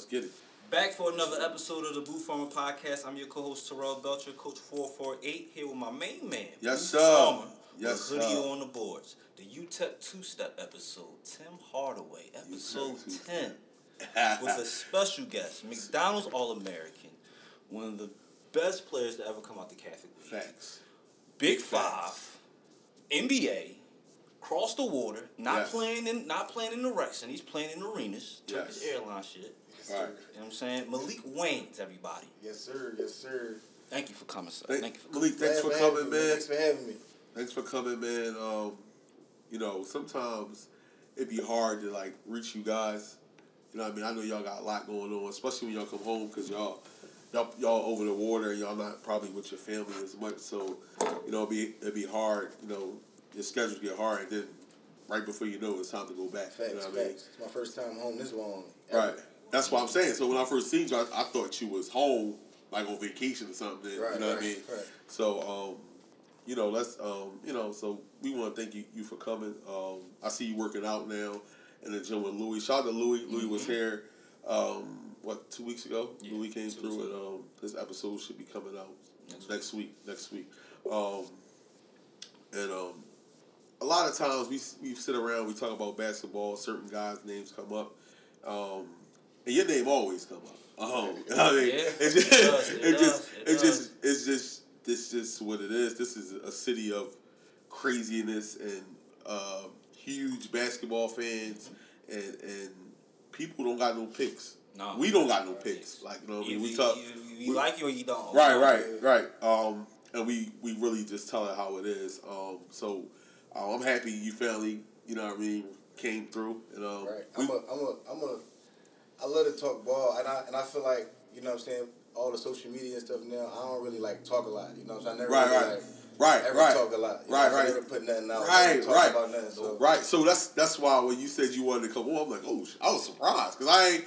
Let's get it. Back for another episode of the Boo Farmer Podcast. I'm your co-host, Terrell Belcher, Coach 448, here with my main man, yes, Boo Farmer. Yes, sir. Hoodie on the boards. The UTEP two-step episode, Tim Hardaway, episode 10, with a special guest, McDonald's All-American, one of the best players to ever come out the Catholic League. Facts. Big Five, NBA, crossed the water, not playing in the Rex, and he's playing in arenas, Turkish Airlines shit. Yes, right. You know what I'm saying? Maalik Wayns, everybody. Yes, sir. Yes, sir. Thank you for coming, sir. Maalik, thanks for coming, man. Thanks for having me. Thanks for coming, man. You know, sometimes it be hard to, like, reach you guys. You know what I mean? I know y'all got a lot going on, especially when y'all come home because y'all over the water. Y'all not probably with your family as much. So, you know, it'd be hard, you know, your schedules get hard, and then right before you know it, it's time to go back. Facts, you know what I mean? It's my first time home this long. Right. That's what I'm saying. So when I first seen you, I thought you was home, like on vacation or something. Right, you know what I mean? Right. So, you know, let's, you know, so we want to thank you for coming. I see you working out now in the gym with Louis. Shout out to Louis. Mm-hmm. Louis was here, 2 weeks ago? Yeah, Louis came through, and this episode should be coming out next week. A lot of times we sit around, we talk about basketball, certain guys' names come up. And your name always come up. I mean, it's just what it is. This is a city of craziness and huge basketball fans, and people don't got no picks. No, we don't got no picks. Like, you know what I mean? We talk. You like you or you don't. Right. And we really just tell it how it is. So I'm happy you finally, you know what I mean, came through. And right. I love to talk ball, and I feel like, you know what I'm saying, all the social media and stuff now, I don't really, like, talk a lot, you know what I'm saying? I never talk a lot. I never put nothing out. Talk about nothing. So. Right, so that's why when you said you wanted to come on, I'm like, oh, I was surprised, because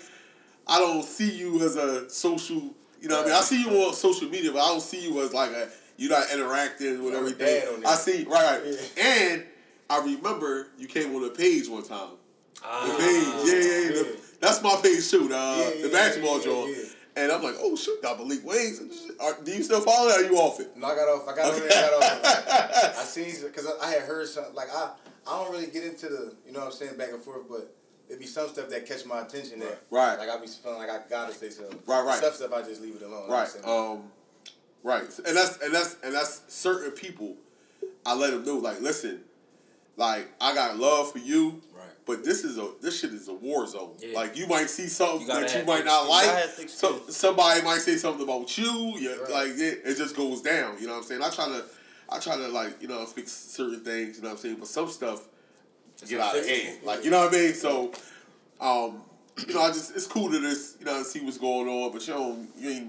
I don't see you as a social, you know what I mean? I see you on social media, but I don't see you as, like, you're not interacting with everything. I see, yeah. And I remember you came on the page one time. The page, that's my page too, the basketball joint. Yeah. And I'm like, oh shit, got Maalik Wayns. Do you still follow that or you off it? No, I got off. I got off. I seen, because I had heard something. Like, I don't really get into the, you know what I'm saying, back and forth, but it be some stuff that catch my attention there. Right. Like, I be feeling like I got to say something. Right. Stuff I just leave it alone. Right. Right. And that's certain people, I let them know, like, listen, like, I got love for you. Right. But this shit is a war zone. Yeah. Like, you might see something that you might not like. Somebody might say something about you. Like, it just goes down. You know what I'm saying? I try to like, you know, fix certain things. You know what I'm saying? But some stuff get out of hand. Like, you know what I mean? So, you know, it's cool to just, you know, see what's going on. But you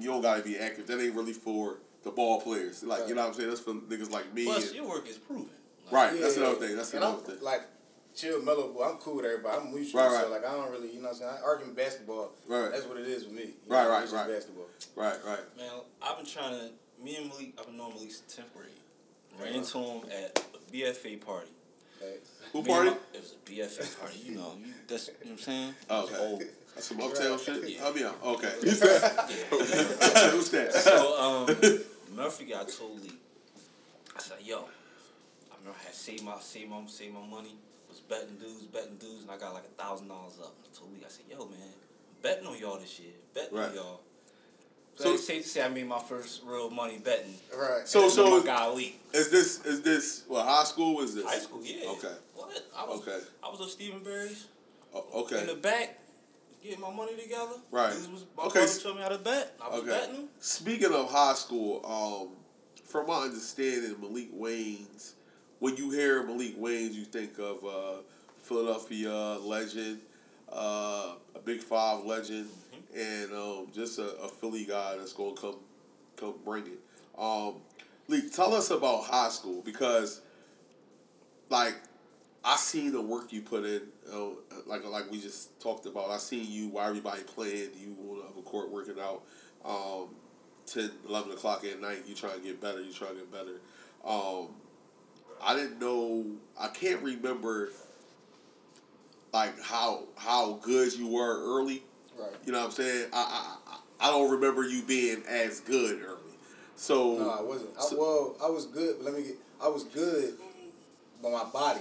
don't gotta be active. That ain't really for the ball players. Like, you know what I'm saying? That's for niggas like me. Plus, your work is proven. Like, that's another thing. Like, chill, mellow, boy. I'm cool with everybody. I'm mutual, so like, I don't really, you know what I'm saying? I argue basketball. Right. That's what it is with me. Right. Basketball. Right. Man, I've been trying to, me and Maalik, I've been knowing Maalik since 10th grade. Ran into him at a BFA party. Right. Who party? It was a BFA party, you know. You know what I'm saying? Okay. That's some uptown shit? Yeah. I'll be out. Okay. Who's that? So, Murphy got told Lee. I said, yo, I remember I had saved my money. Betting dudes, and I got like $1,000 up. I told Lee, I said, yo, man, I'm betting on y'all this year. Betting on y'all. So it's safe to say I made my first real money betting. Right. So my guy Lee. Is this what high school was this? High school, yeah. Okay. What? I was at Stephen Berry's. Okay. In the back, getting my money together. Right. My brother told me how to bet. I was betting. Speaking of high school, from my understanding, Maalik Wayns. When you hear Maalik Wayns, you think of Philadelphia legend, a Big Five legend, and just a Philly guy that's going to come bring it. Lee, tell us about high school, because, like, I seen the work you put in, like we just talked about. I seen you, while everybody playing, you on the other court working out, 10, 11 o'clock at night, you trying to get better. I didn't know. I can't remember, like, how good you were early. Right. You know what I'm saying? I don't remember you being as good early. So no, I wasn't. I was good. But I was good by my body.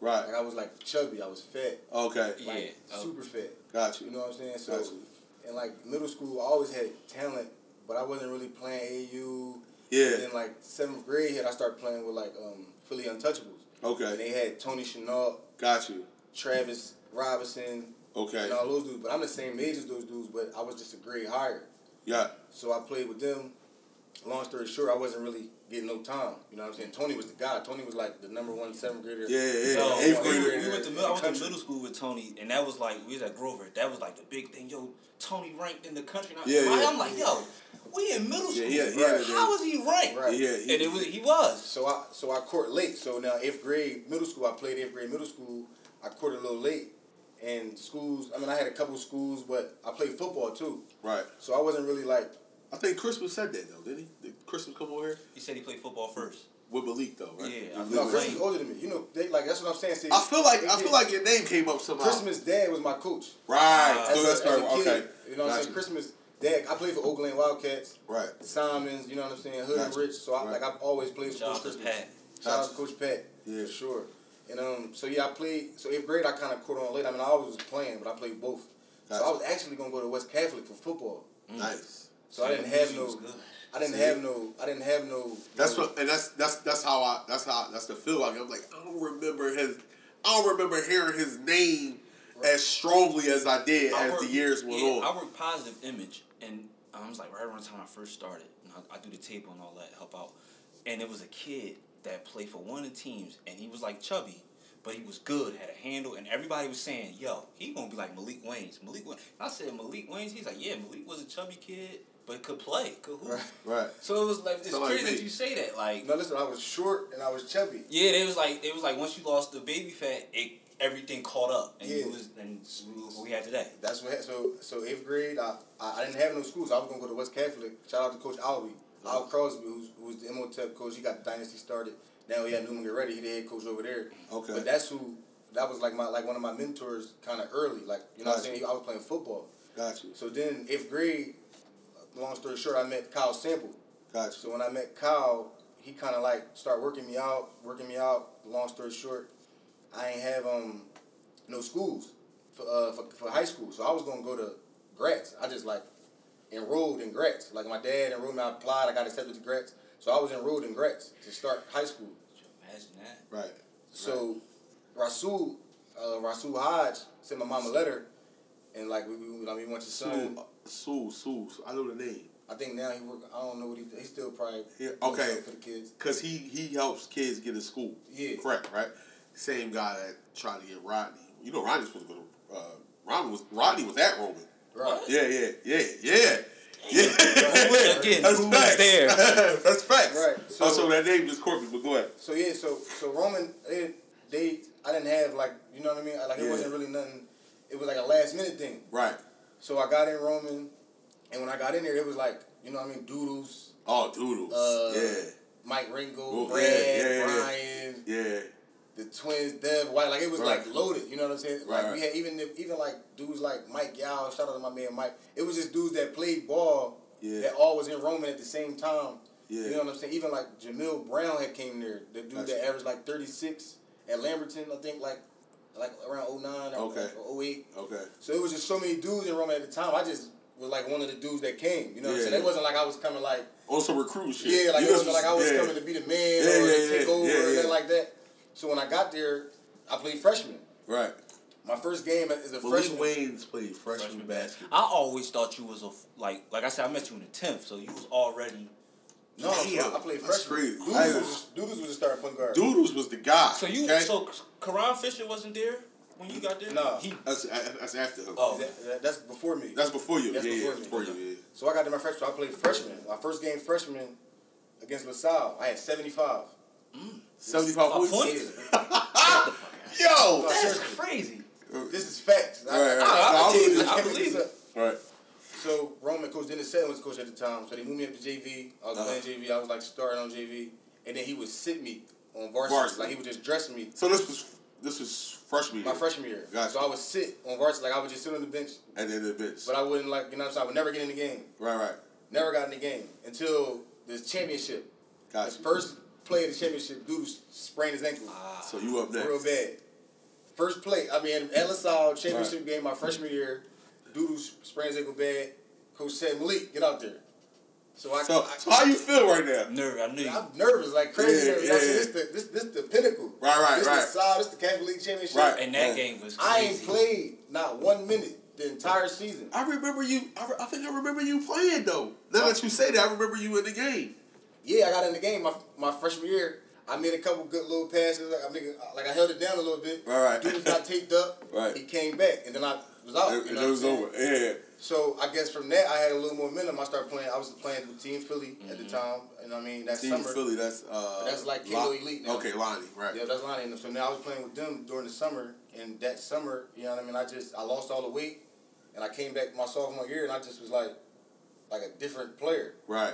Right. Like I was like chubby. I was fat. Okay. Like, yeah. Super fat. Gotcha. You know what I'm saying? So gotcha. In like middle school, I always had talent, but I wasn't really playing AU. Yeah. And then like seventh grade hit, I started playing with like Philly Untouchables. Okay. And they had Tony Chenault. Gotcha. Travis Robinson. Okay. And all those dudes, but I'm the same age as those dudes, but I was just a grade higher. Yeah. So I played with them. Long story short, I wasn't really getting no time. You know what I'm saying? Tony was the guy. Tony was like the number one seventh grader. Yeah. So, I went to middle school with Tony, and that was like, we was at Grover. That was like the big thing. Yo, Tony ranked in the country. And I'm like, yo, we in middle school. Yeah. How is he ranked? Right. Yeah, and he was. So I court late. So now I played eighth grade middle school. I court a little late. And schools, I had a couple of schools, but I played football too. Right. So I wasn't really like... I think Christmas said that, though, didn't he? Did Christmas come over here? He said he played football first. With Maalik, though, right? Yeah. No, Christmas older than me. You know, that's what I'm saying. See, I feel like your name came up somehow. Christmas' dad was my coach. Right. Okay. You know what I'm saying? Christmas' dad, I played for Oakland Wildcats. Right. Simons, you know what I'm saying? Hood and Rich. So, I've always played for Coach Christmas. Shout out to Coach Pat. Yeah. For sure. And I played. So, eighth grade, I kind of caught on late. I always was playing, but I played both. Gotcha. So, I was actually going to go to West Catholic for football. Nice. So I didn't have no. That's the feel I got. I'm like, I don't remember hearing his name as strongly as I did the years went on. I worked Positive Image, and I was like right around the time I first started. And I do the tape and all that, help out. And it was a kid that played for one of the teams, and he was like chubby, but he was good, had a handle, and everybody was saying, yo, he gonna be like Maalik Wayns. I said, Maalik Wayns? He's like, yeah, Maalik was a chubby kid, but he could play, could hoop. Right. So it was like, it's crazy that you say that. Like, no, listen, I was short and I was chubby. Yeah, it was like once you lost the baby fat, everything caught up, and what we had today. That's what. So eighth grade, I didn't have no schools. I was gonna go to West Catholic. Shout out to Coach Alby, Al Crosby, who was the MOTEP coach. He got the dynasty started. Now he had Newman get ready. He the head coach over there. Okay. But that was like one of my mentors kind of early. Like, you know what I'm saying? I was playing football. Gotcha. So then eighth grade, long story short, I met Kyle Sample. Gotcha. So when I met Kyle, he kind of like started working me out. Long story short, I ain't have no schools for high school. So I was gonna go to Gratz. I just like enrolled in Gratz. Like my dad enrolled me. I applied. I got accepted to Gratz. So I was enrolled in Gratz to start high school. Imagine that. Right. So Rasul Hodge sent my mom a letter, and like we went to son. Sue. I know the name. I think now he work. I don't know what he. He still probably for the kids. Cause he helps kids get to school. Yeah. Correct. Right. Same guy that tried to get Rodney. You know Rodney was supposed to go to. Rodney was at Roman. Right. Yeah. Yeah, again, that's facts. There. That's facts. Right. So, also, that name is corporate, but go ahead. So yeah, so Roman, I didn't have like, you know what I mean? Like it wasn't really nothing. It was like a last minute thing. Right. So I got in Roman, and when I got in there, it was like, you know what I mean? Doodles. Oh, Doodles. Yeah. Mike Ringo, Brad, Brian. Yeah. The twins, Dev, White, like it was like loaded, you know what I'm saying? Right. Like we had even like dudes like Mike Yao, shout out to my man Mike. It was just dudes that played ball that all was in Roman at the same time. Yeah. You know what I'm saying? Even like Jamil Brown had came there, the dude that averaged like 36 at Lamberton, I think like around 09 or 08. Okay. So it was just so many dudes in Roman at the time. I just was like one of the dudes that came, you know what I'm saying? It wasn't like I was coming like also recruit shit. Yeah, like it wasn't like I was coming to be the man or to take over or anything like that. So when I got there, I played freshman. Right. My first game as a freshman. Maalik Wayns played freshman basketball. I always thought you was like I said, I met you in the 10th, so you was already. No, I played freshman. Doodles was the starting point guard. Doodles was the guy. So so Corey Fisher wasn't there when you got there? No. That's after him. Oh. That's before me. That's before you. That's before you. So I got to my freshman. I played freshman. My first game freshman against LaSalle, I had 75. Mm. 75 points? Yo! That's crazy. This is facts. I believe it. Right. So, Roman, Coach Dennis Seddon was the coach at the time, so they moved me up to JV. I was playing JV. I was, like, starting on JV. And then he would sit me on varsity. Like, he would just dress me. So, this was This was freshman year. My freshman year. Gotcha. So I would sit on varsity. Like, I would just sit on the bench. At the end of the bench. But I wouldn't, like, you know what I'm saying? I would never get in the game. Right. Never got in the game until the championship. Gotcha. The first play of the championship, Doodles sprained his ankle. So you up next. Real bad. First play. I mean, at LaSalle, championship game, my freshman year, Doodles sprained his ankle bad. Coach said, Maalik, get out there. So how you feel right now? I'm nervous, like crazy. This the pinnacle. Right. This the Catholic League championship. Right, and that game was crazy. I ain't played not 1 minute the entire season. I think I remember you playing, though. Now that you say that, I remember you in the game. Yeah, I got in the game my freshman year. I made a couple good little passes. I held it down a little bit. Right. Dude got taped up. Right. He came back, and then I was out. It was over. Yeah. So I guess from that I had a little momentum. I was playing with Team Philly at the time, and I mean that summer. Team Philly, that's like Kilo Elite now. Okay, Lonnie, right? Yeah, that's Lonnie. And so now I was playing with them during the summer, and that summer, you know what I mean? I lost all the weight, and I came back my sophomore year, and I just was like a different player, right?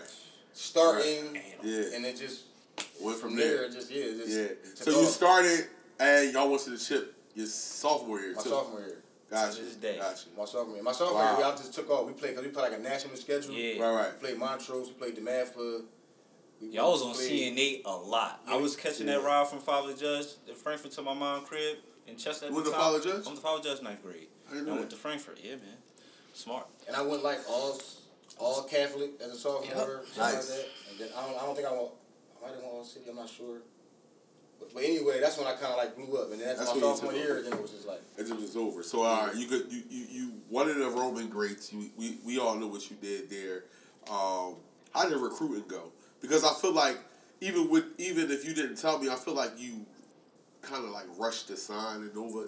Starting, and it just went from there. So you started, and y'all went to the chip your sophomore year. Sophomore year. Gotcha. To this day. Gotcha. My sophomore year, I just took off. We played like a national schedule. Yeah. Right. We played Montrose. We played DeMatha. Y'all was on CNA a lot. Yeah. I was catching that ride from Father Judge at Frankfurt to my mom's crib in Chester. You went to Father Judge? I went to Father Judge ninth grade. I went to Frankfurt. Yeah, man. Smart. And I went like all Catholic as a sophomore. Yep. Nice. Like that. And then I didn't want all city. I'm not sure. But anyway, that's when I kind of like blew up, and then that's my sophomore year, and then it was just like it was over. So you one of the Roman greats. We all know what you did there. How did recruiting go? Because I feel like even if you didn't tell me, I feel like you kind of like rushed to sign and over.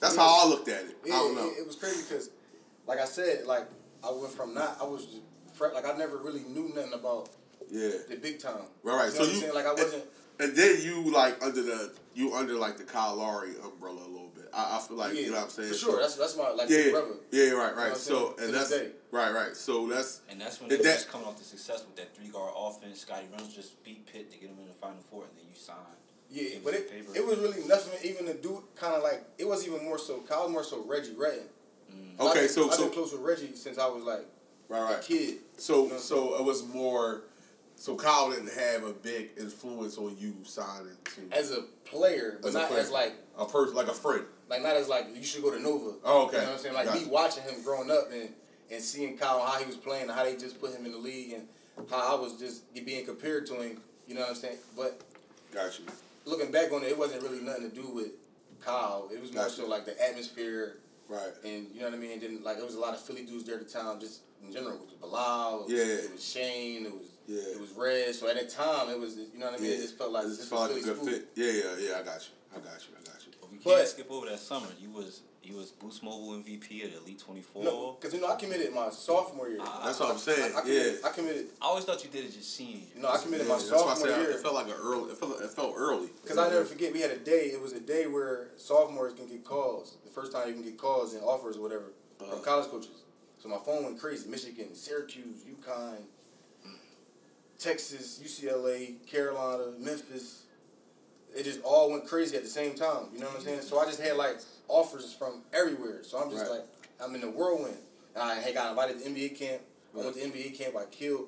That's how I looked at it. I don't know. It was crazy because, like I said, like I went from I never really knew nothing about the big time. Right. You know what I'm saying? Like I wasn't. And then you under the Kyle Lowry umbrella a little bit. I feel like you know what I'm saying. For sure, that's my big brother. Yeah, right. You know so and that's right. So that's when they just coming off the success with that 3-guard offense. Scottie Reynolds just beat Pitt to get him in the Final Four, and then you signed. Yeah, but it was really nothing even to do. Kind of like it was even more so Kyle, more so Reggie Red. Mm. Okay, I've been close with Reggie since I was like a kid. So you know so it was more. So Kyle didn't have a big influence on you signing to as a player, but not as like a person, like a friend, like not as like you should go to Nova. Oh, okay. You know what I'm saying? Like me watching him growing up and seeing Kyle how he was playing, and how they just put him in the league, and how I was just being compared to him. You know what I'm saying? But gotcha. Looking back on it, it wasn't really nothing to do with Kyle. It was more so like the atmosphere, right? And you know what I mean? And then like it was a lot of Philly dudes there at the time, just in general. It was Bilal. It was Shane. It was Red, so at that time, it was, you know what I mean? Yeah. It just felt like this was really good fit. Yeah, I got you. But we can't skip over that summer. You was Boost Mobile MVP at Elite 24. No, because, I committed my sophomore year. That's what I'm saying. I committed. I always thought you did it just senior year. No, I committed my sophomore year. It felt like it felt early. Because I never forget, we had a day, it was a day where sophomores can get calls. The first time you can get calls and offers or whatever from college coaches. So my phone went crazy. Michigan, Syracuse, UConn. Texas, UCLA, Carolina, Memphis, it just all went crazy at the same time. You know what I'm saying? So I just had like offers from everywhere. So I'm just like, I'm in the whirlwind. And I got invited to NBA camp. I went to NBA camp. I killed.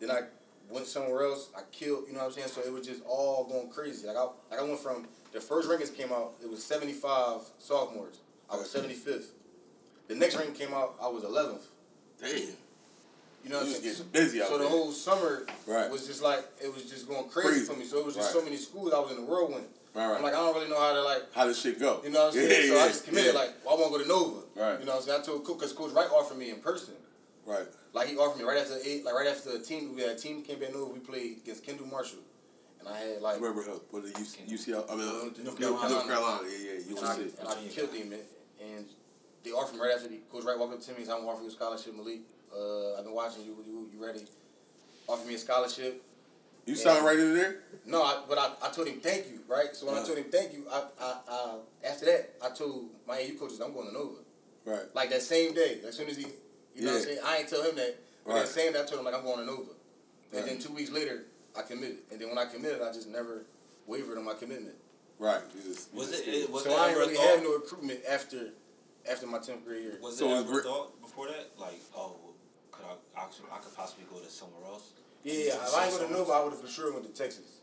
Then I went somewhere else. I killed. You know what I'm saying? So it was just all going crazy. Like I went from the first rankings came out. It was 75 sophomores. I was 75th. The next ranking came out. I was 11th. Damn. You know what I'm saying? Getting busy out there. So the whole summer was just like, it was just going crazy for me. So it was just so many schools, I was in the whirlwind. Right. I'm like, I don't really know how this shit go. You know what I'm saying? So I just committed, I want to go to Nova. Right. You know what I'm saying? I told Coach, because Coach Wright offered me in person. Right. Like, he offered me right after a team, we had a team camp at Nova, we played against Kendall Marshall. And I had like... Remember him? What, the UCLA? I mean, North Carolina. UCLA. And I killed him, man. And they offered me right after, Coach Wright walked up to me and said, I'm offering you a scholarship, Maalik. I've been watching you. You ready? Offer me a scholarship. You signed right in there? No, but I told him thank you, right? So when I told him thank you, I after that, I told my AU coaches, I'm going to Nova. Right. Like that same day, as soon as he, you know what I'm saying? I ain't tell him that. But that same day, I told him, like, I'm going to Nova. And then 2 weeks later, I committed. And then when I committed, I just never wavered on my commitment. Right. I didn't really have no recruitment after my 10th grade year. Was it ever thought before that? Like, oh, I could possibly go to somewhere else? Yeah, if I didn't go to Nova, I would have for sure went to Texas.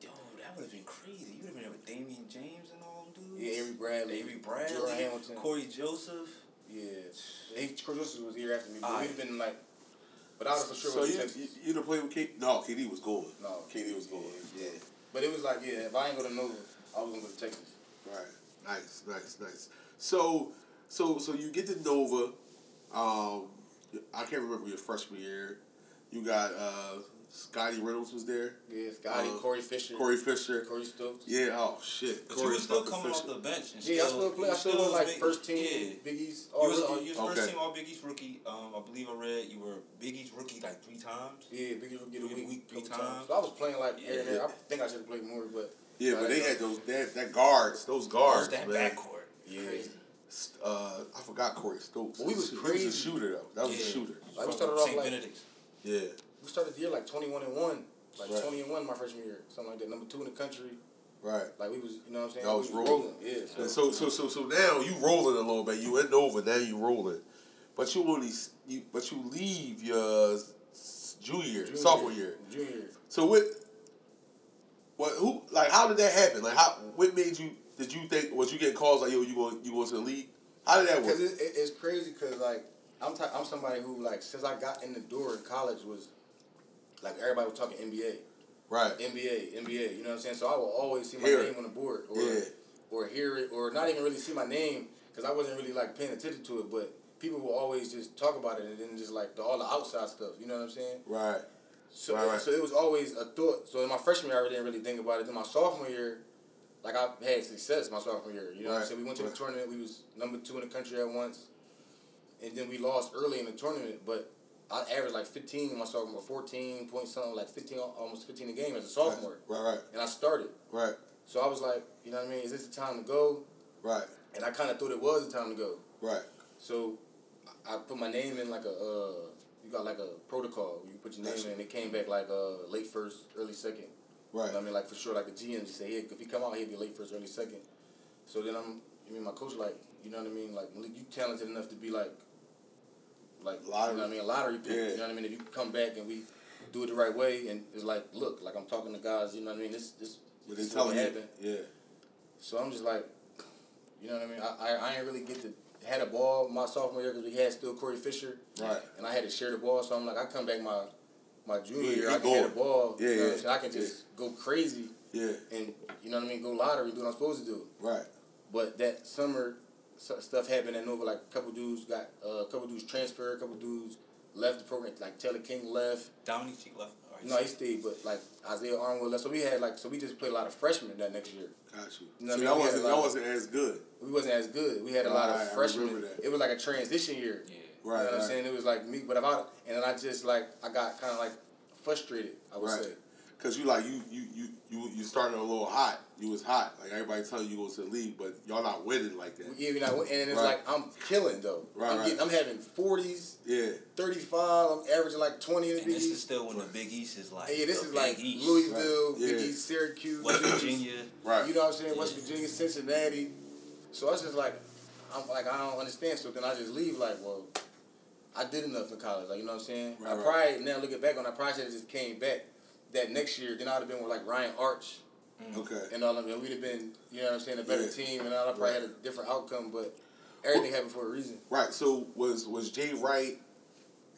Dude, that would have been crazy. You would have been there with Damian James and all them dudes. Yeah, Avery Bradley, Jordan Hamilton. Corey Joseph. Yeah. Corey Joseph was here after me, but we'd have been like... But I was for sure went to Texas. So you'd have played with KD? No, KD was going. Yeah. But it was like, yeah, if I didn't go to Nova, I was going to go to Texas. Right. Nice. So you get to Nova. I can't remember your freshman year. You got Scottie Reynolds was there. Yeah, Scottie, Corey Fisher. Corey Stokes. Yeah, oh, shit. But Corey you were still coming off the bench. And yeah, I still played like first team Big East all-rookie. You were first team all-Big East rookie. I believe I read you were Big East rookie like 3 times. Yeah, Big East rookie the week 3 times. So I was playing like I think I should have played more, but... Yeah, but they had those guards, that backcourt. Yeah. Crazy. I forgot Corey Stokes. Well, he was a shooter, though. That was a shooter. Like, we started off St. Benedict's. Yeah. We started the year like 21-1. Like 20-1 my freshman year. Something like that. Number 2 in the country. Right. Like we was, you know what I'm saying? I was rolling. Yeah. So now you rolling a little bit. You went over, now you rolling. But you leave your sophomore year. So how did that happen? Like what made you you get calls like, yo, you going to the league? How did that work? Because it's crazy because like I'm somebody who, like, since I got in the door in college was, like, everybody was talking NBA. Right. NBA, you know what I'm saying? So I will always see my name on the board or hear it or not even really see my name because I wasn't really, like, paying attention to it. But people will always just talk about it and then just, like, all the outside stuff. You know what I'm saying? Right. So it was always a thought. So in my freshman year, I didn't really think about it. Then my sophomore year, like, I had success my sophomore year. You know what I'm saying? We went to the tournament. We was number 2 in the country at once. And then we lost early in the tournament, but I averaged like 15 in my sophomore, 14 points something, like 15, almost 15 a game as a sophomore. Right. And I started. Right. So I was like, you know what I mean? Is this the time to go? Right. And I kind of thought it was the time to go. Right. So I put my name in like a, you got like a protocol where you put your name in, and it came back like late first, early second. Right. You know what I mean? Like for sure, like the GM just said, hey, if he come out, he'll be late first, early second. So then my coach like, you know what I mean? Like, Maalik, you talented enough to be like lottery. You know what I mean, a lottery pick. Yeah. You know what I mean? If you come back and we do it the right way, and it's like, look, like I'm talking to guys. You know what I mean? This is what happened. Yeah. So I'm just like, you know what I mean? I ain't really get to had a ball my sophomore year because we had still Corey Fisher. Right. And I had to share the ball, so I'm like, I come back my junior year, I can get the ball. Yeah, you know what I'm saying? I can just go crazy. Yeah. And you know what I mean? Go lottery, do what I'm supposed to do. Right. But that summer. Stuff happened at Nova, like a couple dudes got a couple dudes transferred, a couple dudes left the program, like Taylor King left. Dominique Cheek left. No, he stayed, but like Isaiah Arnwood left. So we just played a lot of freshmen that next year. Got you. You know what I mean? We wasn't as good. We had a lot of freshmen. It was like a transition year. Yeah. Right. You know what I'm saying? It was like me, but I got kind of like frustrated, I would say. Cause you like you started a little hot. You was hot. Like everybody telling you go to the league, but y'all not winning like that. Yeah, we're not winning. And it's like I'm killing though. Right, I'm having 40s. Yeah. 35. I'm averaging like 20 in the Big East. This is still when the Big East is like. Yeah, this is like Louisville, Big East, Syracuse, West Virginia. Right. You know what I'm saying? Yeah. West Virginia, Cincinnati. So I was just like, I'm like I don't understand. So then I just leave. Like, well, I did enough in college. Like you know what I'm saying? Right, I probably now looking back on, I probably should have just came back. That next year, then I'd have been with like Ryan Arch, and all of them. We'd have been, you know what I'm saying, a better team, and I'd probably had a different outcome. But everything happened for a reason. Right. So was Jay Wright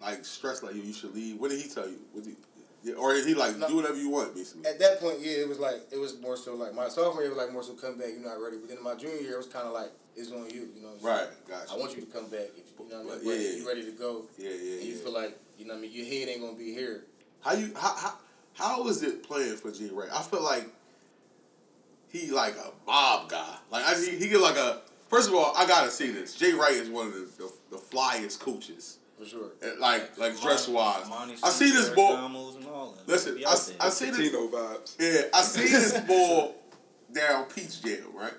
like stressed, like you should leave? What did he tell you? Or is he like do whatever you want basically? At that point, yeah, it was more so like my sophomore year was like more so come back, you're not ready. But then in my junior year, it was kind of like it's on you, you know what I'm saying? Right. Gotcha. I want you to come back if you know what I mean. If you're ready to go. Yeah. And you feel like you know what I mean. Your head ain't gonna be here. How is it playing for G Ray? I feel like he like a mob guy. Like he get like a. First of all, I gotta see this. Jay Wright is one of the flyest coaches. For sure. Like dress wise, I see this ball. Listen, I see this. Tino vibes. Yeah, I see this ball down Peach Jam. Right.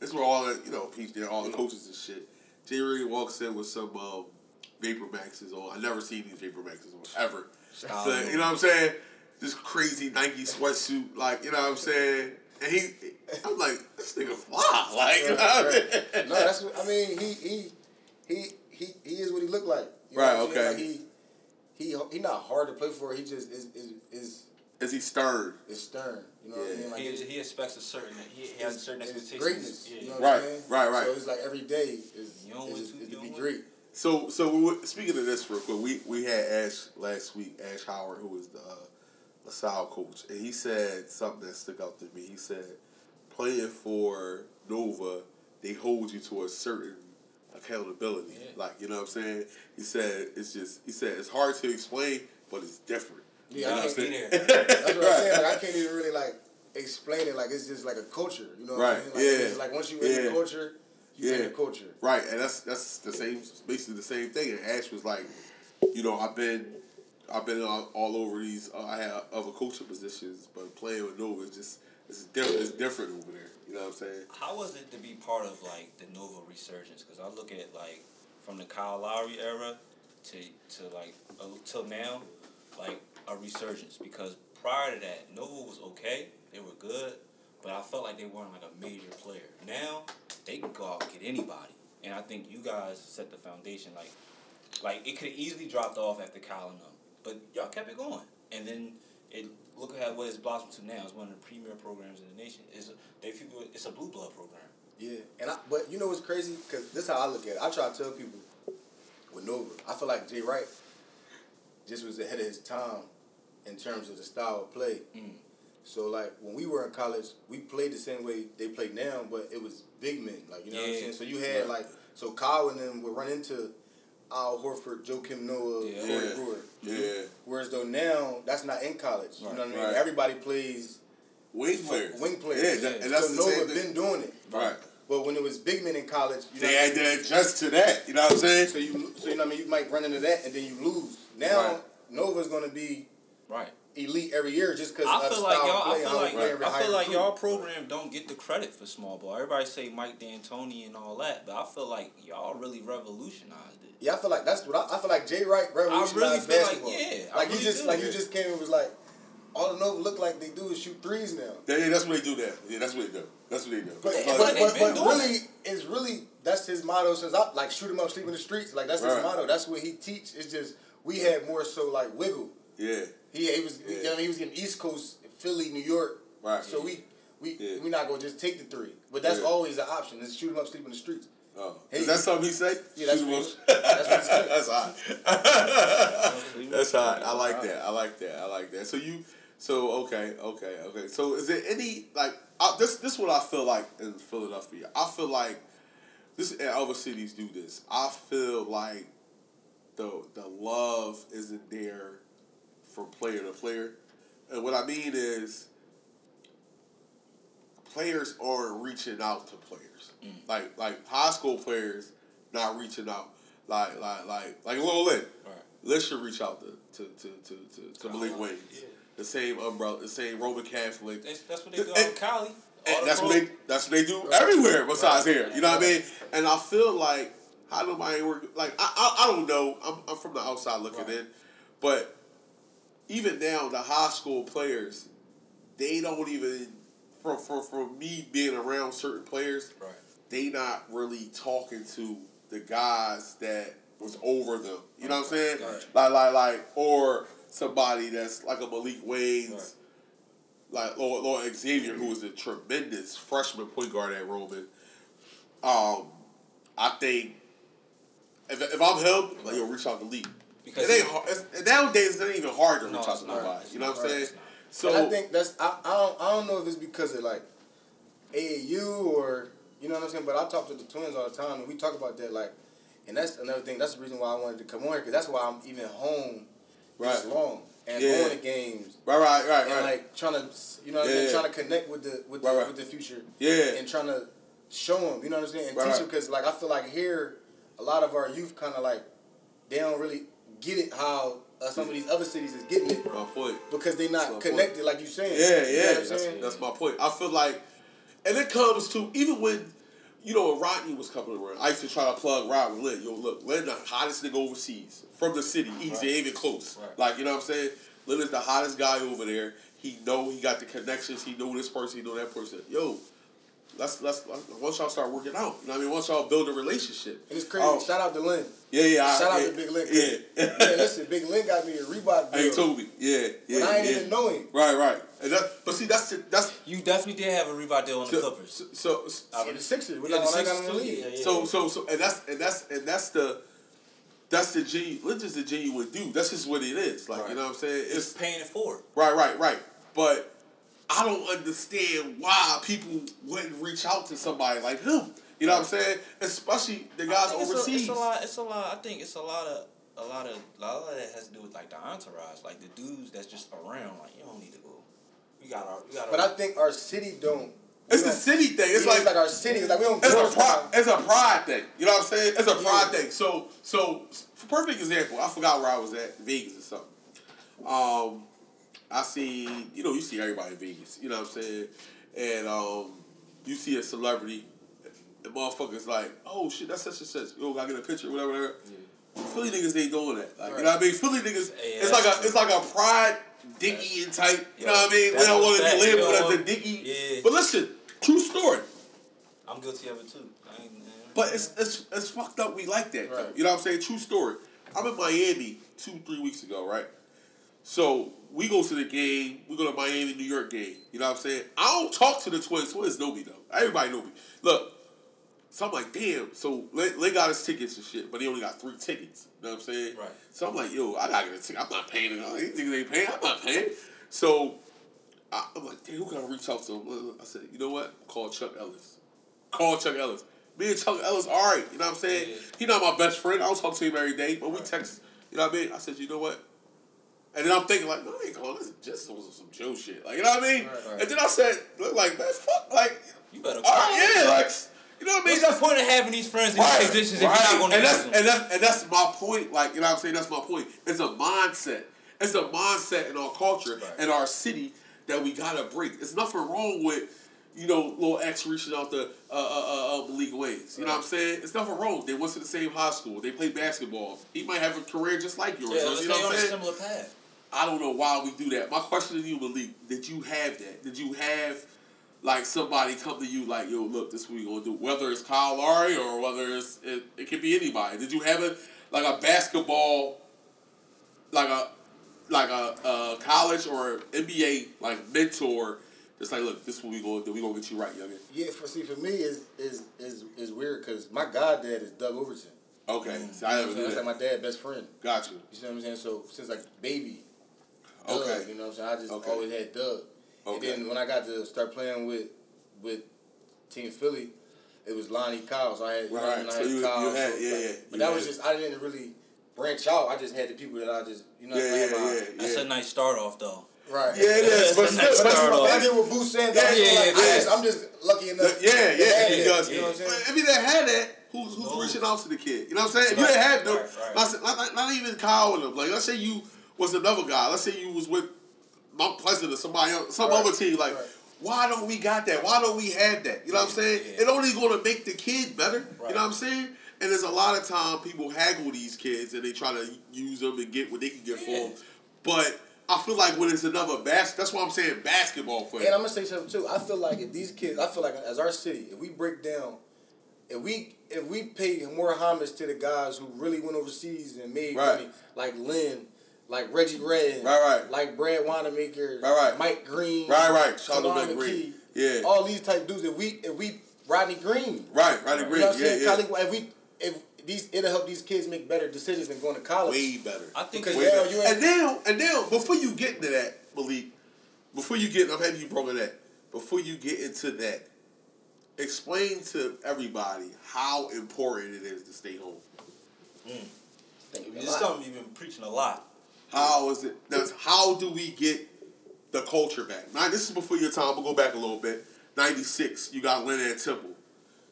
That's where all the Peach Jam, all the coaches and shit. Jay Ray walks in with some Vapor Maxes on. I never seen these Vapor Maxes on ever. So, you know what I'm saying? This crazy Nike sweatsuit, like, you know what I'm saying? And I was like, this nigga fly. Like, right. No, that's what I mean. He is what he looked like. You know, right. Okay. Like he not hard to play for. He just is he stern? Is stern. You know what I mean? Like, he expects a certain. He has a certain expectations. Greatness. Yeah. You know what I mean? Right. So it's like every day is to be great. So we were, speaking of this real quick, we had Ash last week. Ash Howard, who is the LaSalle coach, and he said something that stuck out to me. He said, playing for Nova, they hold you to a certain accountability. Yeah. Like, you know what I'm saying? He said it's hard to explain, but it's different. Yeah, you know what I'm saying? That's what I'm saying. Like, I can't even really like explain it. Like, it's just like a culture. You know what I mean? Like, it's like once you're in the culture, you're in the culture. Right, and that's the same, basically the same thing. And Ash was like, you know, I've been all over these. I have other coaching positions, but playing with Nova is just it's different over there. You know what I'm saying? How was it to be part of like the Nova resurgence? Because I look at like from the Kyle Lowry era to like till now, like a resurgence. Because prior to that, Nova was okay; they were good, but I felt like they weren't like a major player. Now they can go out and get anybody, and I think you guys set the foundation. Like it could have easily dropped off after Kyle and them. But y'all kept it going. And then look at what it's blossomed to now. It's one of the premier programs in the nation. It's a blue blood program. Yeah. But you know what's crazy? Because this is how I look at it. I try to tell people with Nova, I feel like Jay Wright just was ahead of his time in terms of the style of play. Mm. So, like, when we were in college, we played the same way they play now, but it was big men. Like, you know what I'm saying? So, you had, like, so Kyle and them would run into Al Horford, Joe Kim Noah, Corey Brewer. Yeah. Whereas though now that's not in college. You know what I mean? Right. Everybody plays wing players. Yeah, and that's so Noah been doing it. Right. But when it was big men in college, they had to adjust to that. You know what I'm saying? So you know what I mean? You might run into that and then you lose. Now Nova's going to be elite every year just because of style of play. I feel like y'all program don't get the credit for small ball. Everybody say Mike D'Antoni and all that, but I feel like y'all really revolutionized it. Yeah, I feel like that's what I feel like Jay Wright revolutionized basketball. You just came and was like, all the Nova look like they do is shoot threes now. Yeah, that's what they do now. Yeah, that's what they do. That's what they do. But really, it's really that's his motto since I like shoot him up, sleep in the streets. Like that's his motto. That's what he teach. It's just we had more so like wiggle. Yeah. He was you know, he was in East Coast, Philly, New York. Right. So we not gonna just take the three. But that's always an option. Is shoot him up, sleep in the streets. Oh, is that something he said? Yeah, that's what he said. That's hot. That's hot. I like that. So, okay. So, is there any, like, this is what I feel like in Philadelphia. I feel like, this and other cities do this, I feel like the love isn't there from player to player. And what I mean is, players aren't reaching out to players. Mm. Like high school players not reaching out. Like Lil Lynn. Right. Lynn should reach out to Maalik Wayns. Yeah. The same umbrella, the same Roman Catholic. That's what they do with Cali. That's what they do everywhere besides here. You know what I mean? And I feel like how do I work like I don't know. I'm from the outside looking in. But even now the high school players, they don't even From me being around certain players, they not really talking to the guys that was over them. You know what I'm saying? Right. Like or somebody that's like a Maalik Wayns, like or Xavier, who was a tremendous freshman point guard at Roman. I think if I'm him, like, yo, reach out to Lee. Because nowadays it ain't even hard to reach out to nobody. You know what I'm saying? So and I think that's I don't know if it's because of like AAU or you know what I'm saying, but I talk to the twins all the time and we talk about that like, and that's another thing. That's the reason why I wanted to come on here because that's why I'm even home this long and going to games. Right. Like trying to you know what I mean, trying to connect with the future. Yeah. And trying to show them you know what I'm saying and teach them because like I feel like here a lot of our youth kind of like they don't really get it how. Some of these other cities is getting it. My point. Because they're not connected, like you saying. Yeah. That's my point. I feel like, and it comes to, even when, you know, when Rodney was coming around, I used to try to plug Rod with Lynn. Yo, look, Lynn the hottest nigga overseas. From the city. He's ain't even close. Right. Like, you know what I'm saying? Lynn is the hottest guy over there. He know he got the connections. He know this person. He know that person. Yo, let's once y'all start working out. You know what I mean? Once y'all build a relationship. And it's crazy. Shout out to Lynn. Yeah. Shout out to Big Lynn. Yeah. Man, listen, Big Lynn got me a Reebok deal. Hey, Toby. Yeah. When I ain't even know him. Right. And that's you definitely did have a Reebok deal on the Clippers. So the Sixers. We got the league. Yeah. So that's the genuine dude. That's just what it is. Like, right. You know what I'm saying? It's paying it forward. Right. But I don't understand why people wouldn't reach out to somebody like him. You know what I'm saying? Especially the guys overseas. It's a lot. I think it's a lot of that has to do with like the entourage, like the dudes that's just around. Like, you don't need to go. You got. But I think our city don't. It's the city thing. It's like our city. It's like we don't. It's a pride thing. You know what I'm saying? It's a pride thing. So perfect example. I forgot where I was at. Vegas or something. I seen, you see everybody in Vegas. You know what I'm saying? And you see a celebrity. The motherfucker's like, oh shit, that's such and such. Yo, gotta get a picture, whatever. Yeah. Philly niggas ain't doing that. Like, right. You know what I mean? Philly niggas. Yeah, it's like a pride. Dicky and type, you know what I mean? We don't want to be labeled as a Dicky. Yeah. But listen, true story. I'm guilty of it too. But it's fucked up. We like that. Right. You know what I'm saying? True story. I'm in Miami 2-3 weeks ago, right? So we go to the game. We go to Miami, New York game. You know what I'm saying? I don't talk to the Twins. Twins know me though. Everybody know me. Look, so I'm like, damn. So they got his tickets and shit, but he only got 3 tickets. You know what I'm saying? Right. So I'm like, yo, I gotta get a ticket. I'm not paying it all. These niggas ain't paying. I'm not paying. So I'm like, damn, who can I reach out to? I said, you know what? Call Chuck Ellis. Me and Chuck Ellis, all right. You know what I'm saying? Yeah. He not my best friend. I don't talk to him every day, but we text. You know what I mean? I said, you know what? And then I'm thinking, like, no, I ain't calling. This is just some Joe shit. Like, you know what I mean? Right. And then I said, like, man, fuck. Like, you better call. Right, yeah, like. You know what I mean? What's the point of having these friends in these positions if you're not going to use them? And that's my point. Like, you know what I'm saying? That's my point. It's a mindset. It's a mindset in our culture and our city that we got to break. There's nothing wrong with, little X reaching out to Maalik Wayns. You know what I'm saying? It's nothing wrong. They went to the same high school. They played basketball. He might have a career just like yours. Yeah, you know what I'm saying? On a similar path. I don't know why we do that. My question to you, Maalik, did you have that? Did you have... Like, somebody come to you like, yo, look, this is what we're going to do. Whether it's Kyle Lowry or whether it could be anybody. Did you have a basketball, like a college or NBA, mentor that's like, look, this is what we're going to do. We're going to get you right, youngin. Yeah, for me, it's weird because my goddad is Doug Overton. Okay. Mm-hmm. So that's like my dad's best friend. Gotcha. You see what I'm saying? So, since, baby. Doug, okay. You know what I'm saying? I just always had Doug. Okay. And then when I got to start playing with Team Philly, it was Lonnie, Kyle. So I had Kyle. But that was just, I didn't really branch out. I just had the people that I just, That's a nice start off, though. Right. Yeah, it is. But back then with Boo saying that, I'm just lucky enough. You know what I'm saying? If you didn't have that, who's reaching out to the kid? You know what I'm saying? If you didn't have them, not even Kyle and them. Like, let's say you was another guy. Let's say you was with Mount Pleasant or somebody else, other team, why don't we got that? Why don't we have that? You know what I'm saying? Yeah. It only going to make the kid better. Right. You know what I'm saying? And there's a lot of time people haggle these kids and they try to use them and get what they can get for them. But I feel like when it's another that's why I'm saying basketball for it. And I'm going to say something too. I feel like if these kids, as our city, if we break down, if we pay more homage to the guys who really went overseas and made money, like Lynn, like Reggie Red, like Brad Wanamaker, Mike Green, Sean Green, all these type dudes. If we Rodney Green, Rodney Green, it'll help these kids make better decisions than going to college. Way better, I think. Now, before you get into that, Maalik, before you get into that, explain to everybody how important it is to stay home. Mm. It's something you've been preaching a lot. How is it? How do we get the culture back? Now, this is before your time. We'll go back a little bit. 96, you got Leonard Temple.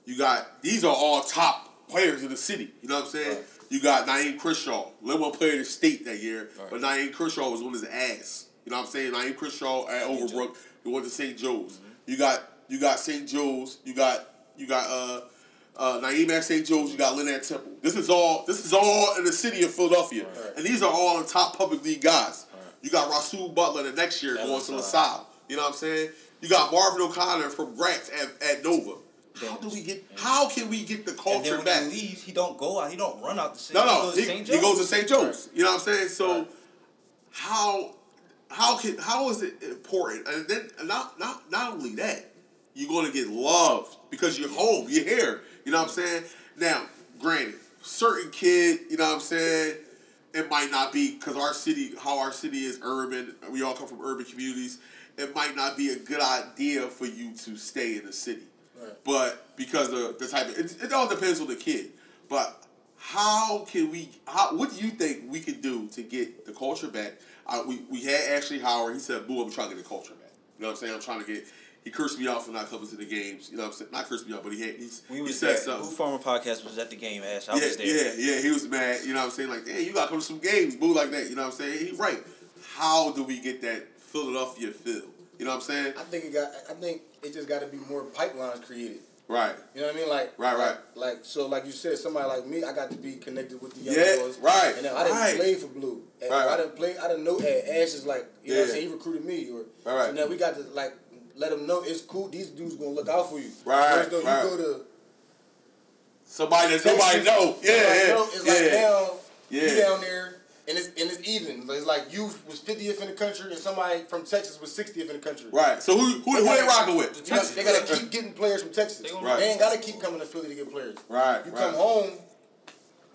You got, these are all top players in the city. You know what I'm saying? Right. You got Naeem Kershaw. Leonard played in the state that year, but Naeem Kershaw was on his ass. You know what I'm saying? Naeem Kershaw at Overbrook. He went to St. Joe's. Mm-hmm. You got St. Joe's. You got Naeem at St. Joe's, you got Leonard Temple. This is all in the city of Philadelphia. Right. And these are all the top public league guys. Right. You got Rasul Butler the next year going to LaSalle. You know what I'm saying? You got Marvin O'Connor from Gratz at Nova. How do we get? How can we get the culture back? He leaves, he don't go out. He don't run out the same. No. He goes to St. Joe's. You know what I'm saying? So how is it important? And then not only that, you're going to get loved because you're home. You're here. You know what I'm saying? Now, granted, certain kid. You know what I'm saying? It might not be because how our city is urban. We all come from urban communities. It might not be a good idea for you to stay in the city. Right. But because of the type of... It all depends on the kid. But what do you think we can do to get the culture back? We had Ashley Howard. He said, "Boo, I'm trying to get the culture back." You know what I'm saying? I'm trying to get... He cursed me out for not coming to the games. You know what I'm saying? Not cursed me out, but he said something. The Boo Farmer Podcast was at the game, Ash. I was there. Yeah, he was mad. You know what I'm saying? Like, hey, you got to come to some games, Boo, like that. You know what I'm saying? He's right. How do we get that Philadelphia feel? You know what I'm saying? I think it just got to be more pipelines created. Right. You know what I mean? Like, right. Like you said, somebody like me, I got to be connected with the young boys. Right. And I didn't play for Blue. And I didn't play. I didn't know Ash is like, you know what I'm saying? He recruited me. Or, right. So now we got to like let them know it's cool. These dudes gonna look out for you. Right. So you go to somebody that somebody know. Yeah. It's like now you down there. And it's even. It's like you was 50th in the country and somebody from Texas was 60th in the country. Right. So who they rocking with? They got to keep getting players from Texas. They ain't got to keep coming to Philly to get players. Right. You come home,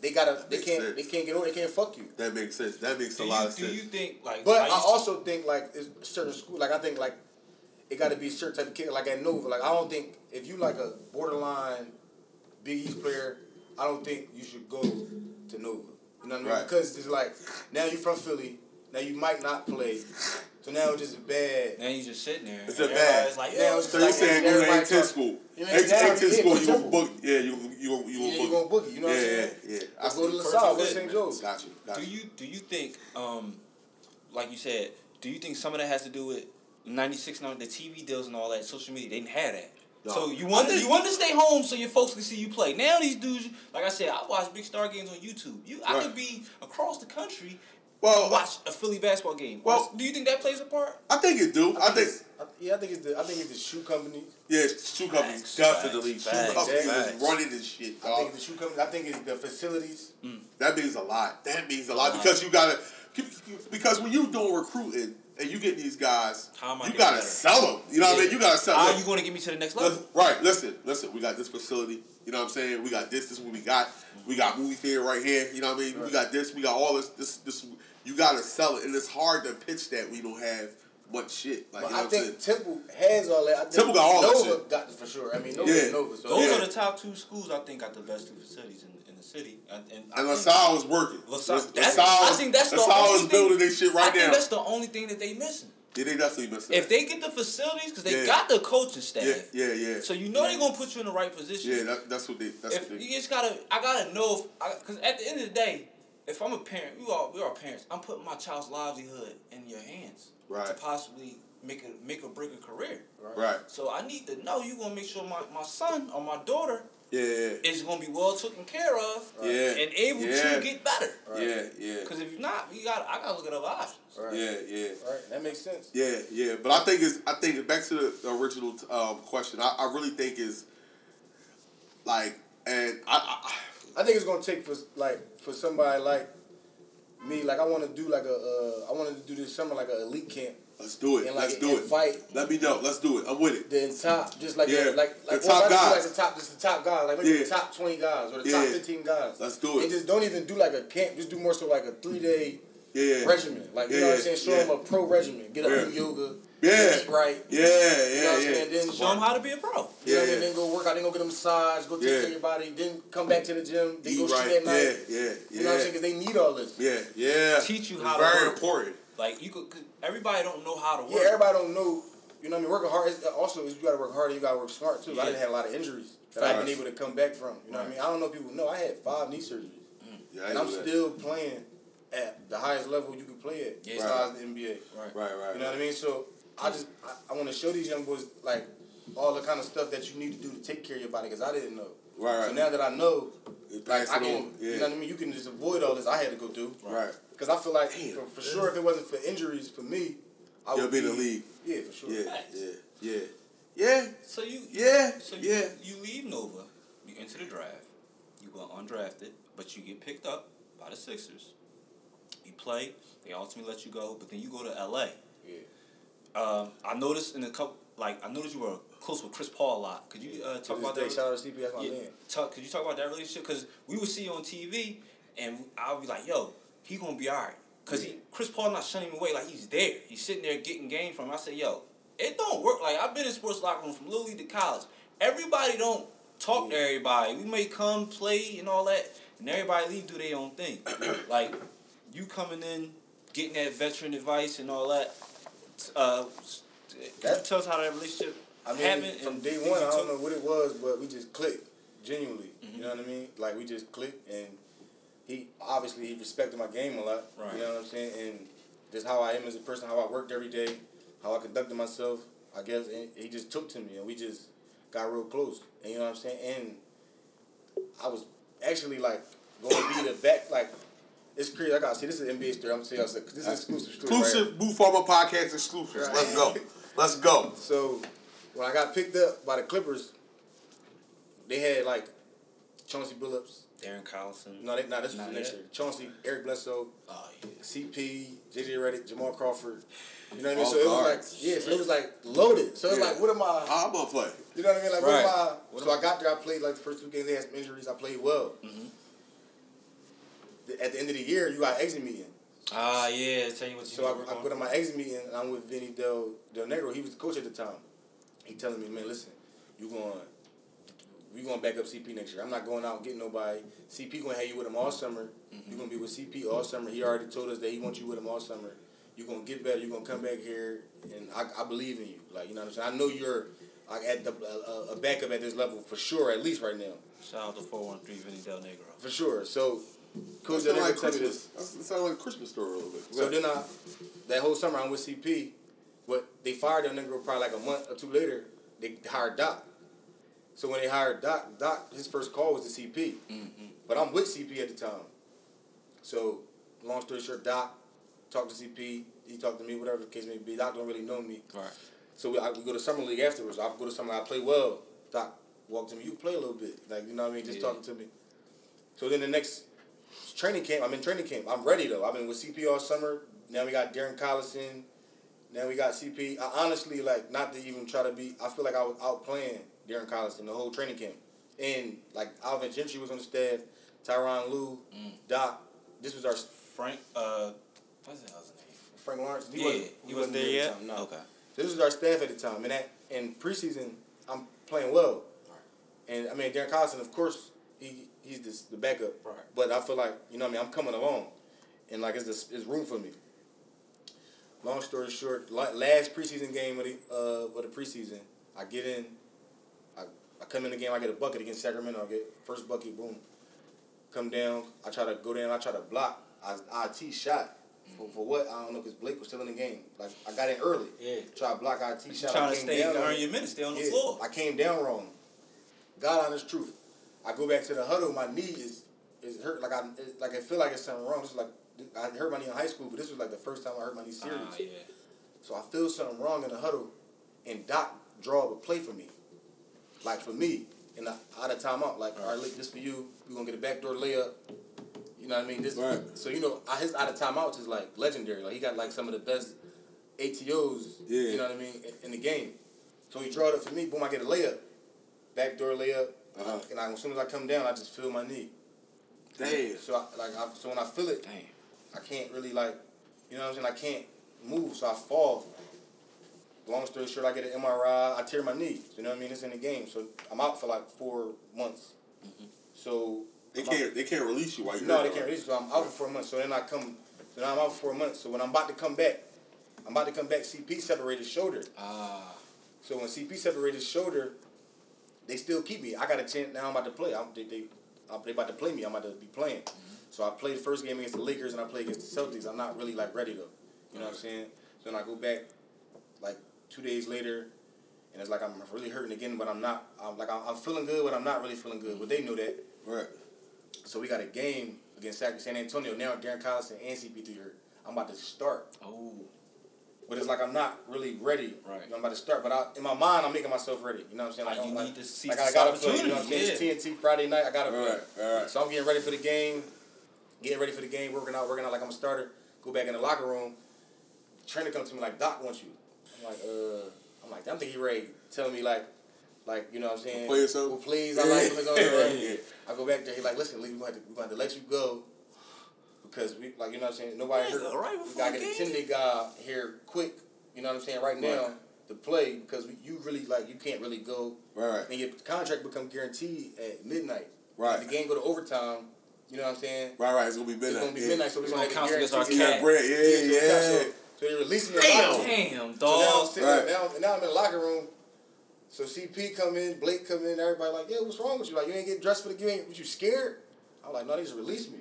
they can't get over. They can't fuck you. That makes sense. That makes a lot of sense. Do you think like? But I also think like it's certain school. Like I think like it got to be a certain type of kid. Like at Nova. Like I don't think if you like a borderline Big East player, I don't think you should go to Nova. You know what I mean? Right. Because it's like, now you're from Philly, now you might not play, so now it's just bad. Now you're just sitting there. It's a bad. It's like, now it's so you're like, saying you ain't 10 school. You know, you going to book. Yeah, you going to book it. You know what I'm saying? Yeah. I go to LaSalle, go to St. Joe's. Got you. Do you think, like you said, do you think some of that has to do with 96, the TV deals and all that, social media? They didn't have that. No. So you want to stay home so your folks can see you play. Now these dudes, like I said, I watch Big Star games on YouTube. I could be across the country and watch a Philly basketball game. Well, do you think that plays a part? I think it do. I think it's the shoe company. Yeah, shoe companies definitely. Shoe companies running this shit. Dog. I think it's the shoe company. I think it's the facilities. Mm. That means a lot. Because you gotta when you doing recruiting. And you get these guys, you got to sell them. You know what I mean? You got to sell them. How are you going to get me to the next level? Right. Listen. We got this facility. You know what I'm saying? We got this. This is what we got. We got movie theater right here. You know what I mean? Right. We got this. We got all this. This. You got to sell it. And it's hard to pitch that we don't have much shit. Like, I think Temple has all that. I think Temple got all that shit. Nova got for sure. I mean, Nova and Nova. So those are the top two schools I think got the best two facilities in the city. And LaSalle was working. LaSalle is building this shit right now. I think that's the only thing that they missing. Yeah, they definitely missing. If they get the facilities, because they got the coaching staff. Yeah. So you know they're going to put you in the right position. Yeah, that's what they you just got to, I got to know, because at the end of the day, if I'm a parent, we are parents, I'm putting my child's livelihood in your hands. Right. To possibly make or break a career. Right. So I need to know you're going to make sure my son or my daughter is going to be well taken care of and able to get better. Right. Yeah. Because if not, I got to look at other options. Right. Yeah. Right. That makes sense. Yeah. But I think back to the original question, I really think is like, and I think it's going to take for somebody like me, like I want to do I wanted to do this summer like an elite camp. Let's do it. And, like, let's do it. Fight. Let me know. Let's do it. I'm with it. Then top, just like the top guys. Do, like the top, just the top guys. Like maybe the top 20 guys or the top 15 guys. Let's do it. And just don't even do like a camp. Just do more so like a 3-day regimen. Like you know what I'm saying. Show them a pro regimen. Get up and do yoga. Eat right. You know what I'm saying. Then show them how to be a pro. You know what I mean? Then go work out. Then go get a massage. Go take care of your body. Then come back to the gym. Then go shoot at night. You know what I'm saying? Because they need all this. Yeah. Teach you how to work. Very important. Like you could. Everybody don't know how to work. Yeah, everybody don't know. You know what I mean? Working hard. You got to work hard and you got to work smart, too. Yeah. I didn't have a lot of injuries that I've been able to come back from. You know what I mean? I don't know if people know. I had 5 knee surgeries. Mm. Yeah, and I'm still playing at the highest level you can play at. Yeah. Besides the NBA. Right. You know what I mean? So I want to show these young boys, like, all the kind of stuff that you need to do to take care of your body because I didn't know. Right. So now that I know, I can, you know what I mean? You can just avoid all this I had to go through. Right. Because I feel like, for sure, if it wasn't for injuries for me, I would be in the league. Yeah, for sure. Yeah. So you leave Nova, you enter the draft, you go undrafted, but you get picked up by the Sixers. You play, they ultimately let you go, but then you go to LA. Yeah. I noticed in a couple, you were close with Chris Paul a lot. Could you talk about that? Shout out to CP, that's my man. Could you talk about that relationship? Because we would see you on TV, and I would be like, yo, he going to be all right. Because Chris Paul not shunning him away. Like, he's there. He's sitting there getting game from him. I said, yo, it don't work. Like, I've been in sports locker room from Little League to college. Everybody don't talk to everybody. We may come, play, and all that, and everybody leave, do their own thing. Like, you coming in, getting that veteran advice and all that. Can you tell us how that relationship happened? From day one, I don't know what it was, but we just clicked, genuinely. Mm-hmm. You know what I mean? Like, we just clicked, and he respected my game a lot. Right. You know what I'm saying? And just how I am as a person, how I worked every day, how I conducted myself, I guess. And he just took to me, and we just got real close. And you know what I'm saying? And I was actually, going to be the back, it's crazy. I gotta see. This is an NBA story. I'm telling y'all, this is exclusive. Right? Boo Farmer Podcast exclusives. Right. Let's go. So, when I got picked up by the Clippers, they had Chauncey Billups, Darren Collison. This was next year. Chauncey, Eric Bledsoe, CP, JJ Redick, Jamal Crawford. You know what I mean? So it was loaded. So it's what am I? I'm gonna play. You know what I mean? I got there. I played the first two games. They had some injuries. I played well. Mm-hmm. At the end of the year, you got an exit meeting. Tell you what you do. So I put on my exit meeting, and I'm with Vinny Del Negro. He was the coach at the time. He telling me, man, listen, we're going to back up CP next year. I'm not going out and getting nobody. CP going to have you with him all summer. Mm-hmm. You're going to be with CP all summer. He already told us that he wants you with him all summer. You're going to get better. You're going to come back here, and I believe in you. You know what I'm saying? I know you're at a backup at this level for sure, at least right now. Shout out to 413 Vinny Del Negro. For sure. So... Cool. That sounds like a Christmas story a little bit. So then that whole summer I'm with CP, but they fired that nigga probably a month or two later. They hired Doc. So when they hired Doc, his first call was to CP. Mm-hmm. But I'm with CP at the time. So long story short, Doc talked to CP. He talked to me, whatever the case may be. Doc don't really know me. Right. So we go to summer league afterwards. I go to summer. I play well. Doc walked to me. You play a little bit, you know what I mean? Just talking to me. So then the next. Training camp. I'm in training camp. I'm ready, though. I've been with CP all summer. Now we got Darren Collison. Now we got CP. I honestly, not to even try to be, I feel like I was outplaying Darren Collison the whole training camp. And, Alvin Gentry was on the staff, Tyronn Lue, Doc. This was our... Frank, what's his name? Frank Lawrence. He wasn't there yet? At the time, no. Okay. So this was our staff at the time. And in preseason, I'm playing well. Right. And, Darren Collison, of course, he's the backup. Right. But I feel like, you know what I mean, I'm coming along. And, it's room for me. Long story short, last preseason game of the preseason, I get in. I come in the game. I get a bucket against Sacramento. I get first bucket, boom. Come down. I try to go down. I try to block. IT shot. For what? I don't know, because Blake was still in the game. I got in early. Yeah. Try to block IT shot. Trying to stay down your minutes. Stay on the floor. I came down wrong. God honest truth. I go back to the huddle. My knee is hurt. I feel like it's something wrong. It's I hurt my knee in high school, but this was the first time I hurt my knee serious. So I feel something wrong in the huddle, and Doc draw up a play for me, for me, and out of time out. All right, this for you. We are gonna get a backdoor layup. You know what I mean? This. Right. So his out of time out is legendary. He got some of the best ATOs. Yeah. You know what I mean in the game. So he draw it up for me. Boom! I get a layup, backdoor layup. Uh-huh. And as soon as I come down, I just feel my knee. Damn. So so when I feel it, damn, I can't really you know what I'm saying? I can't move, so I fall. Long story short, I get an MRI. I tear my knee. You know what I mean? It's in the game, so I'm out for 4 months. Mm-hmm. So they can't release you while you're they can't release you. So I'm out for 4 months. So then now I'm out for 4 months. So when I'm about to come back. CP separated shoulder. So when CP separated shoulder. They still keep me. I got a chance now. I'm about to play. They about to play me. I'm about to be playing. Mm-hmm. So I played the first game against the Lakers and I played against the Celtics. I'm not really ready though. You know what I'm saying? So then I go back 2 days later And it's like I'm really hurting again, but I'm not. I'm feeling good, but I'm not really feeling good. But they knew that. Right. So we got a game against San Antonio. Now Darren Collison and CP3 hurt. I'm about to start. Oh. But it's like I'm not really ready. Right. You know, I'm about to start. But in my mind, I'm making myself ready. You know what I'm saying? Like, you need to see like, I got to play. You know what I'm saying? Yeah. It's TNT Friday night. I got to play. All right. So I'm getting ready for the game. Working out like I'm a starter. Go back in the locker room. The trainer comes to me like, Doc wants you. I'm like, I'm thinking he ready. Telling me like, you know what I'm saying? Play yourself. Well, please, I like this. Yeah. I go back there. He's like, listen, Lee, we're going to let you go. Because we, like, you know what I'm saying? Nobody hurt. All right, we got to get the 10-day guy here quick, you know what I'm saying, right now to play because you really, like, you can't really go. Right. And your contract become guaranteed at midnight. Right. If the game go to overtime, you know what I'm saying? Right. It's going to be midnight. It's going to be midnight, so we're going to have to guarantee our bread. Yeah. So they released me. Damn, dog. So now I'm in the locker room. So CP come in, Blake come in, everybody like, yeah, what's wrong with you? Like, you ain't get dressed for the game. Was you scared? I was like, no, they just released me.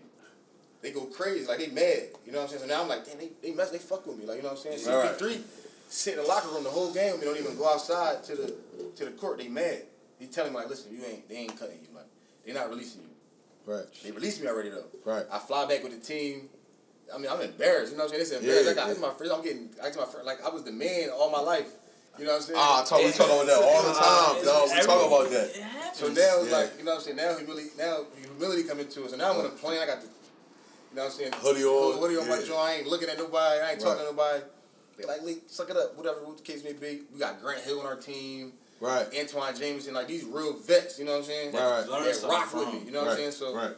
They go crazy, like they mad. You know what I'm saying? So now I'm like, damn, they fuck with me. Like, you know what I'm saying? CP3 sit in the locker room the whole game. They don't even go outside to the court. They mad. They telling me like, listen, they ain't cutting you. Like, they not releasing you. Right. They released me already though. Right. I fly back with the team. I mean, I'm embarrassed. You know what I'm saying? It's embarrassed. I was the man all my life. You know what I'm saying? We talk about that all the time. We talk about that. So now it's like, you know what I'm saying? Now humility come into us. So now I'm on a plane. I got the, you know what I'm saying? Hoodie on my joint. I ain't looking at nobody. I ain't talking to nobody. They like, Lee, suck it up. Whatever the case may be. We got Grant Hill on our team. Right. Antoine Jameson. Like, these real vets. You know what I'm saying? Right. They rock with me. You know what I'm saying? So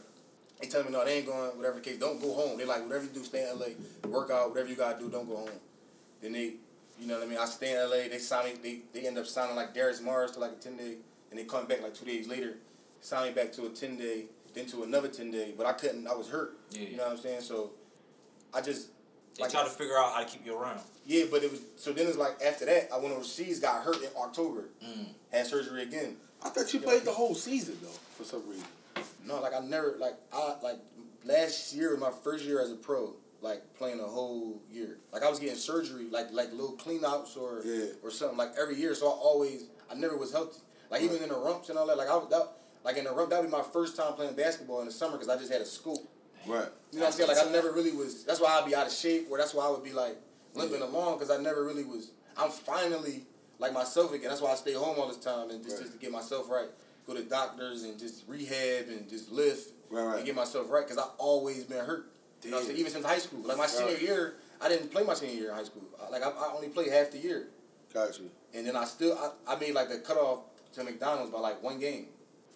they tell me, no, they ain't going. Whatever the case. Don't go home. They like, whatever you do, stay in L.A. Work out. Whatever you got to do, don't go home. Then they, you know what I mean? I stay in L.A. They sign me. They end up signing, like, Darius Mars to, like, a 10-day. And they come back, like, 2 days later. Sign me back to a 10-day. Into another 10-day, but I was hurt. Yeah. You know what I'm saying? So I just try to figure out how to keep you around. Yeah, but it was so then it's like after that I went overseas, got hurt in October, had surgery again. I thought you played the whole season though, for some reason. No, like I never last year was my first year as a pro, like playing a whole year. Like I was getting surgery, like little cleanouts or something like every year. So I never was healthy. Like even in the rumps and all that, like in the rump, that would be my first time playing basketball in the summer because I just had a scoop. Right. You know what I'm saying? Like, I never really was... That's why I'd be out of shape, or that's why I would be, like, limping along because I never really was... I'm finally, like, myself again. That's why I stay home all this time and just to get myself right. Go to doctors and just rehab and just lift and get myself right because I've always been hurt. You know what I'm saying? Even since high school. Like, my senior year, I didn't play my senior year in high school. Like, I only played half the year. Gotcha. And then I still... I made, like, the cutoff to McDonald's by, like, one game.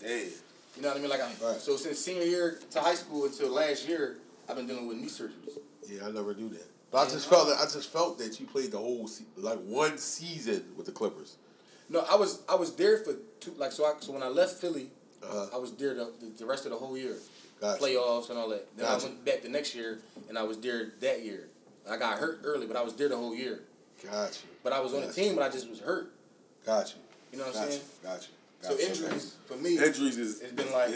Hey. You know what I mean? Like, so since senior year to high school until last year, I've been dealing with knee surgeries. Yeah, I never knew that. But I just felt that you played the whole one season with the Clippers. No, I was there for two. Like so when I left Philly, I was there the rest of the whole year, playoffs and all that. Then I went back the next year and I was there that year. I got hurt early, but I was there the whole year. Gotcha. But I was on the team, but I just was hurt. Gotcha. You know what I'm saying? Gotcha. So injuries for me, it's been like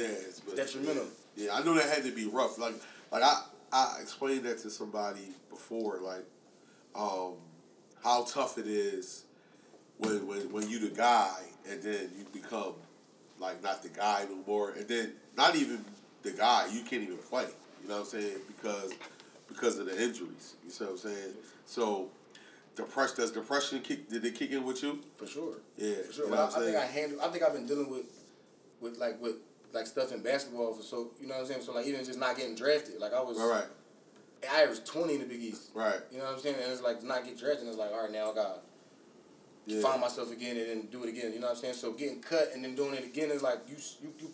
detrimental. Yeah, I know that had to be rough. Like I explained that to somebody before, like how tough it is when you the guy and then you become like not the guy no more, and then not even the guy, you can't even play. You know what I'm saying? Because of the injuries. You see what I'm saying? So. Does depression kick in with you? For sure. Yeah. For sure. You know I think I've been dealing with stuff in basketball for so you know what I'm saying? So like even just not getting drafted. Like I was I was 20 in the Big East. Right. You know what I'm saying? And it's like to not get drafted and it's like, all right, now I gotta find myself again and then do it again. You know what I'm saying? So getting cut and then doing it again is like you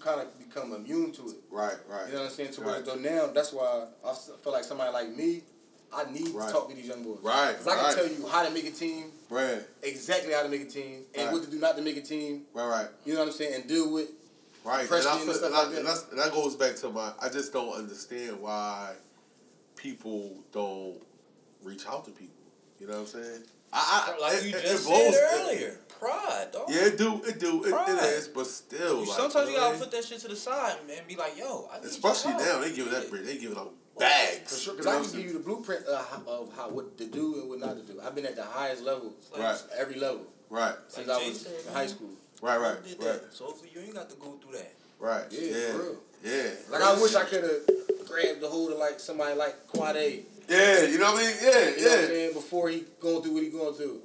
kinda become immune to it. Right. You know what I'm saying? So though now that's why I feel like somebody like me I need to talk to these young boys. Right. Because I can tell you how to make a team. Right. Exactly how to make a team. And what to do not to make a team. Right. You know what I'm saying? And deal with pressure and stuff like that. And that goes back to I just don't understand why people don't reach out to people. You know what I'm saying? Like you just said earlier. Pride, dog. Yeah, it is, but still. Sometimes you gotta put that shit to the side and be like, yo, I need especially now, they give it up. They give it up. Bags. For sure, because I can give you the blueprint of what to do and what not to do. I've been at the highest level, every level. Right. Since like I was said, in high school. Right. So hopefully you ain't got to go through that. Right. Yeah. For real. Yeah. Like I wish I could have grabbed the hold of like somebody like Quad A. Yeah, you know what I mean? You know what I'm saying? Before he going through what he going through.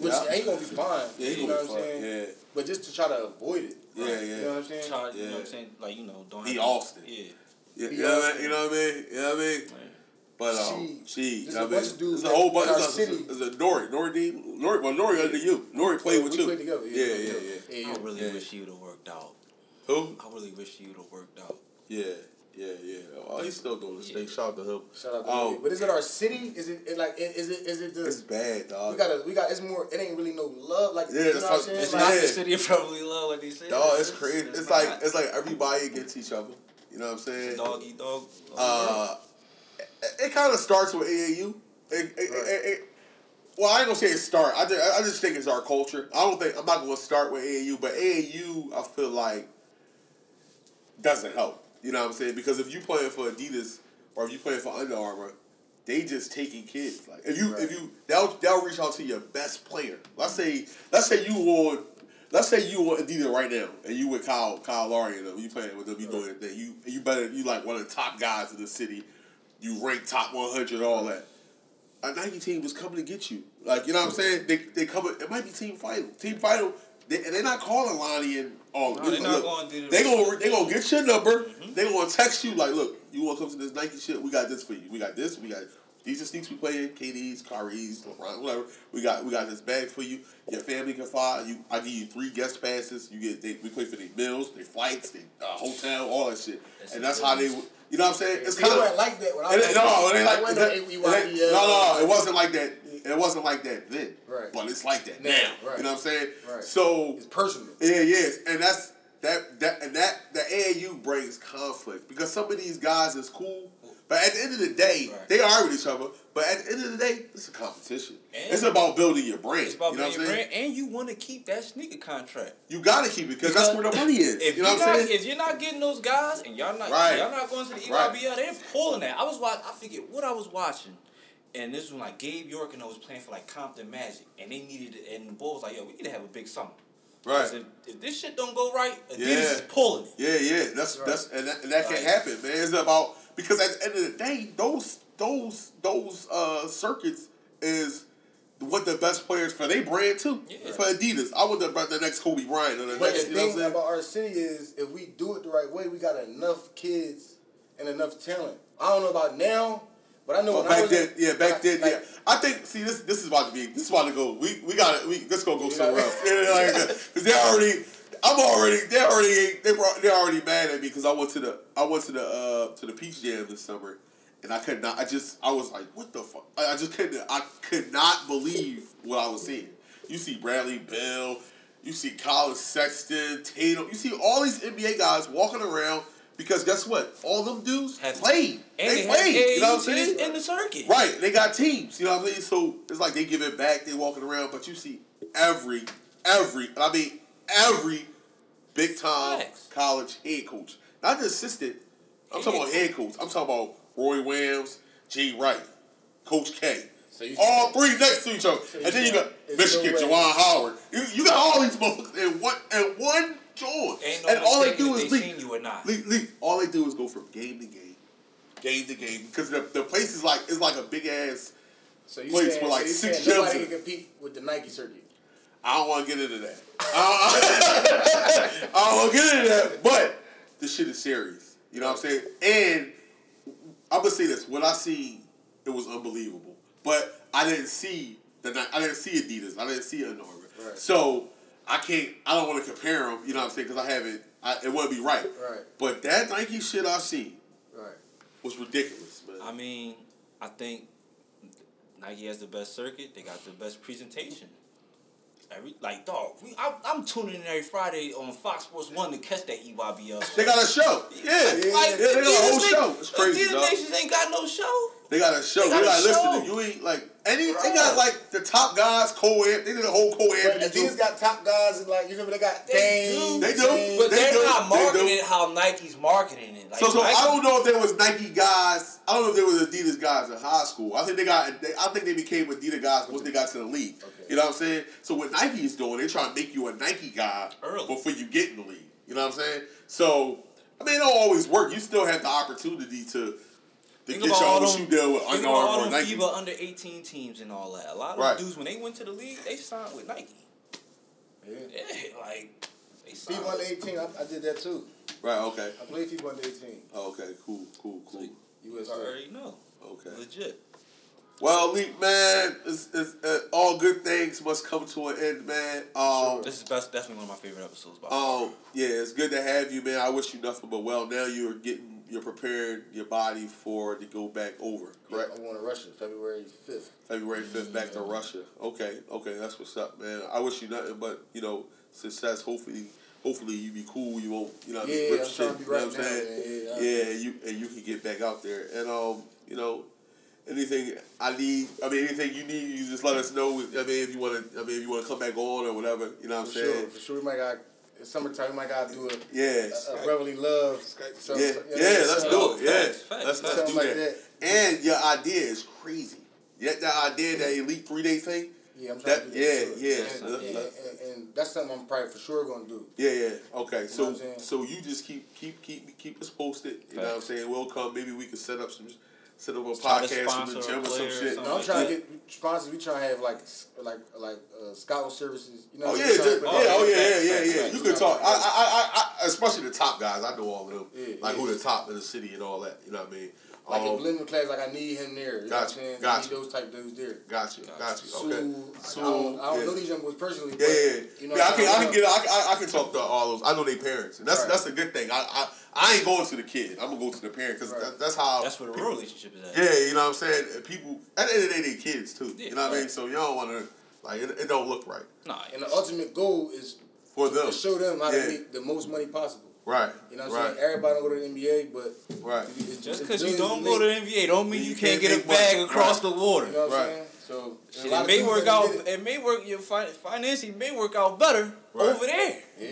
Which ain't going to be fine. Yeah, you know what I'm saying? Yeah. But just to try to avoid it. Right? Yeah, yeah. You know what I'm saying? You know what I'm saying? Like, you know, don't be Austin. Yeah. You know what I mean? You know what I mean? Man. But, she, you know what I mean? There's a whole bunch of dudes. There's a Nori under you. Nori played with you. We played together. Yeah. I really wish you would have worked out. Who? I really wish you would have worked out. Yeah. Oh, he's still doing this thing. Shout out to him. But is it our city? Is it the... It's bad, dog. We got. It's more... It ain't really no love. Like, you know what I'm saying? It's not the city of probably love like these things. Dog, it's crazy. It's like everybody against each other. You know what I'm saying? Dog eat dog. It kind of starts with AAU. Well, I ain't gonna say it start. I just think it's our culture. I'm not gonna start with AAU, but AAU, I feel like, doesn't help. You know what I'm saying? Because if you playing for Adidas or if you playing for Under Armour, they just taking kids. Like if you they'll reach out to your best player. Let's say you on Adidas right now and you with Kyle Lowry and you playing with them, you doing that thing. You like one of the top guys in the city. You rank top 100, all that. A Nike team was coming to get you. Like, you know what I'm saying? They come. It might be Team Final. Team Final. They're not calling Lonnie and all. No, they're not going to do this. They gonna get your number. Mm-hmm. They gonna text you like, look, you wanna come to this Nike shit? We got this for you. We got this. We got these are sneaks we play in. KDs, Kyrie's, LeBron, whatever. We got this bag for you. Your family can fly. I give you 3 guest passes. We pay for their meals, their flights, their hotel, all that shit. That's how they. You know what I'm saying? It's kind of like that when I was it wasn't like that. It wasn't like that then. Right. But it's like that now. Right. You know what I'm saying? Right. So it's personal. Yeah, yes. And that's that the AAU brings conflict because some of these guys is cool, but at the end of the day, they are with each other. But at the end of the day, it's a competition. And it's about building your brand. It's about building your brand, and you want to keep that sneaker contract. You got to keep it because that's where the money is. If you're not getting those guys, and y'all not going to the EYBL, they're pulling that. I forget what I was watching, and this was when like Gabe York and I was playing for like Compton Magic, and they needed it, and the Bulls like, yo, we need to have a big summer. Right. If this shit don't go right, Adidas is pulling it. Yeah. That's can happen, man. It's about because at the end of the day, those circuits is what the best players for they brand too. Yeah. For Adidas. I want the next Kobe Bryant. The thing about our city is if we do it the right way, we got enough kids and enough talent. I don't know about now, but I know back then. I think this is about to go. Let's go somewhere else. Because they're already mad at me because I went to the Peach Jam this summer. And I was like, what the fuck? I could not believe what I was seeing. You see Bradley Bill, you see Colin Sexton, Tatum, you see all these NBA guys walking around because guess what? All them dudes played. They played. You know what I'm saying? In the circuit. Right. They got teams. You know what I mean? So it's like they give it back, they walking around, but you see every big time college head coach. Not the assistant. I'm talking about head coach. I'm talking about Roy Williams, G. Wright, Coach K. So all three next to each other. So and then you got Michigan, Juwan Howard. You got all these motherfuckers in one joint. And all they do is leave. All they do is go from game to game. Because the place is like, it's like a big ass place with like 6 gyms. Nobody can compete with the Nike circuit. I don't want to get into that. I don't want to get into that. But this shit is serious. You know what I'm saying? And I'm gonna say this: what I see, it was unbelievable. But I didn't see Adidas. I didn't see Under Armour. Right. So I don't want to compare them. You know what I'm saying? Because it wouldn't be right. Right. But that Nike shit I seen was ridiculous, man. I mean, I think Nike has the best circuit. They got the best presentation. I'm tuning in every Friday on Fox Sports 1 to catch that EYBL. They got a show. Yeah. They got a whole show. It's crazy, Adidas Nations ain't got no show. They got a show. They got a listen to you. Ain't like any. Bro. They got like the top guys, co-ed. They did a whole co-ed. But these got top guys and like you remember they got things. They do. But they're not marketing it how Nike's marketing it. Like, so Nike, I don't know if there was Nike guys. I don't know if there was Adidas guys in high school. I think they got. I think they became Adidas guys once they got to the league. Okay. You know what I'm saying? So what Nike is doing, they're trying to make you a Nike guy early before you get in the league. You know what I'm saying? So I mean, it don't always work. You still have the opportunity to. Think about all them FIBA under 18 teams and all that. A lot of dudes when they went to the league, they signed with Nike. Yeah, like they signed. FIBA under 18, I did that too. Right. Okay. I played FIBA under 18. Oh, okay. Cool. So you already know. Okay. Legit. Well, Leap, man, it's all good things must come to an end, man. This is definitely one of my favorite episodes. By yeah, it's good to have you, man. I wish you nothing but well. Now you're getting. You're preparing your body for to go back over, correct? I'm going to Russia, February 5th. Back to Russia. Okay, that's what's up, man. I wish you nothing but, you know, success. Hopefully you be cool. You won't, you know, be rip shit. You know what I'm saying? You can get back out there. And, you know, anything you need, you just let us know. If you want to come back on or whatever, you know what I'm saying? For sure, we might got... It's summertime, we might gotta do it. A Reveille Love. Let's do it. Let's do that. And your idea is crazy. That idea, that elite 3-day thing. Yeah, I'm trying to do that. And that's something I'm probably for sure gonna do. Okay. So you just keep us posted. You know what I'm saying? We'll come. Maybe we can set up a podcast from the gym or some shit. No, I'm trying to get sponsors. We trying to have like scout services. You know? You can talk. I especially the top guys. I know all of them. Who the top in the city and all that. You know what I mean? Like in blending class, like I need him there. You know what I'm saying? I need those type dudes there. Gotcha. Okay. So I don't know these young boys personally. You know, I can talk to all those. I know their parents, and that's a good thing. I ain't going to the kid. I'm gonna go to the parent because that's how. That's where the real relationship is at. Yeah, you know what I'm saying. People at the end of the day, they kids too. Yeah, you know what I mean. So y'all want to it don't look right. Nah. And the ultimate goal is for them to show them how to make the most money possible. Right. You know what I'm saying. Everybody don't go to the NBA, but it's just because you don't go to the NBA don't mean you can't get a bag across the water. You know what I'm saying. So it may work out. It may work. Your financing may work out better over there. Yeah.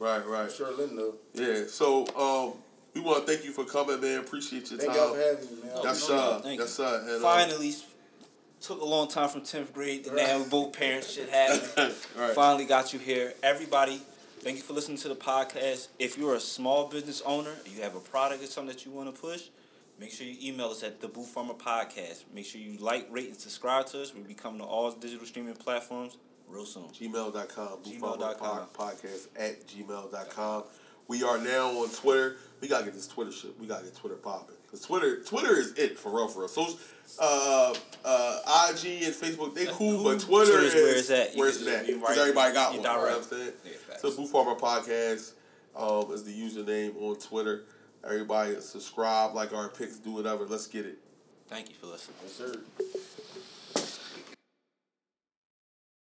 Right. Sure, Lindo. Yeah. So, we want to thank you for coming, man. Appreciate your time. Thank y'all for having me, man. That's And, finally, took a long time from 10th grade to now. Both parents shit happened. Finally got you here. Everybody, thank you for listening to the podcast. If you're a small business owner, you have a product or something that you want to push, make sure you email us at The Boo Farmer Podcast. Make sure you like, rate, and subscribe to us. We'll be coming to all digital streaming platforms. Real soon. Gmail.com. Podcast at gmail.com. We are now on Twitter. We got to get this Twitter shit. We got to get Twitter popping. Because Twitter is it for real, for real. So, IG and Facebook, they cool, but Twitter is where it's at. Because everybody got one. You know what I'm saying? So, Boo Farmer Podcast is the username on Twitter. Everybody subscribe, like our pics, do whatever. Let's get it. Thank you for listening. Yes, sir.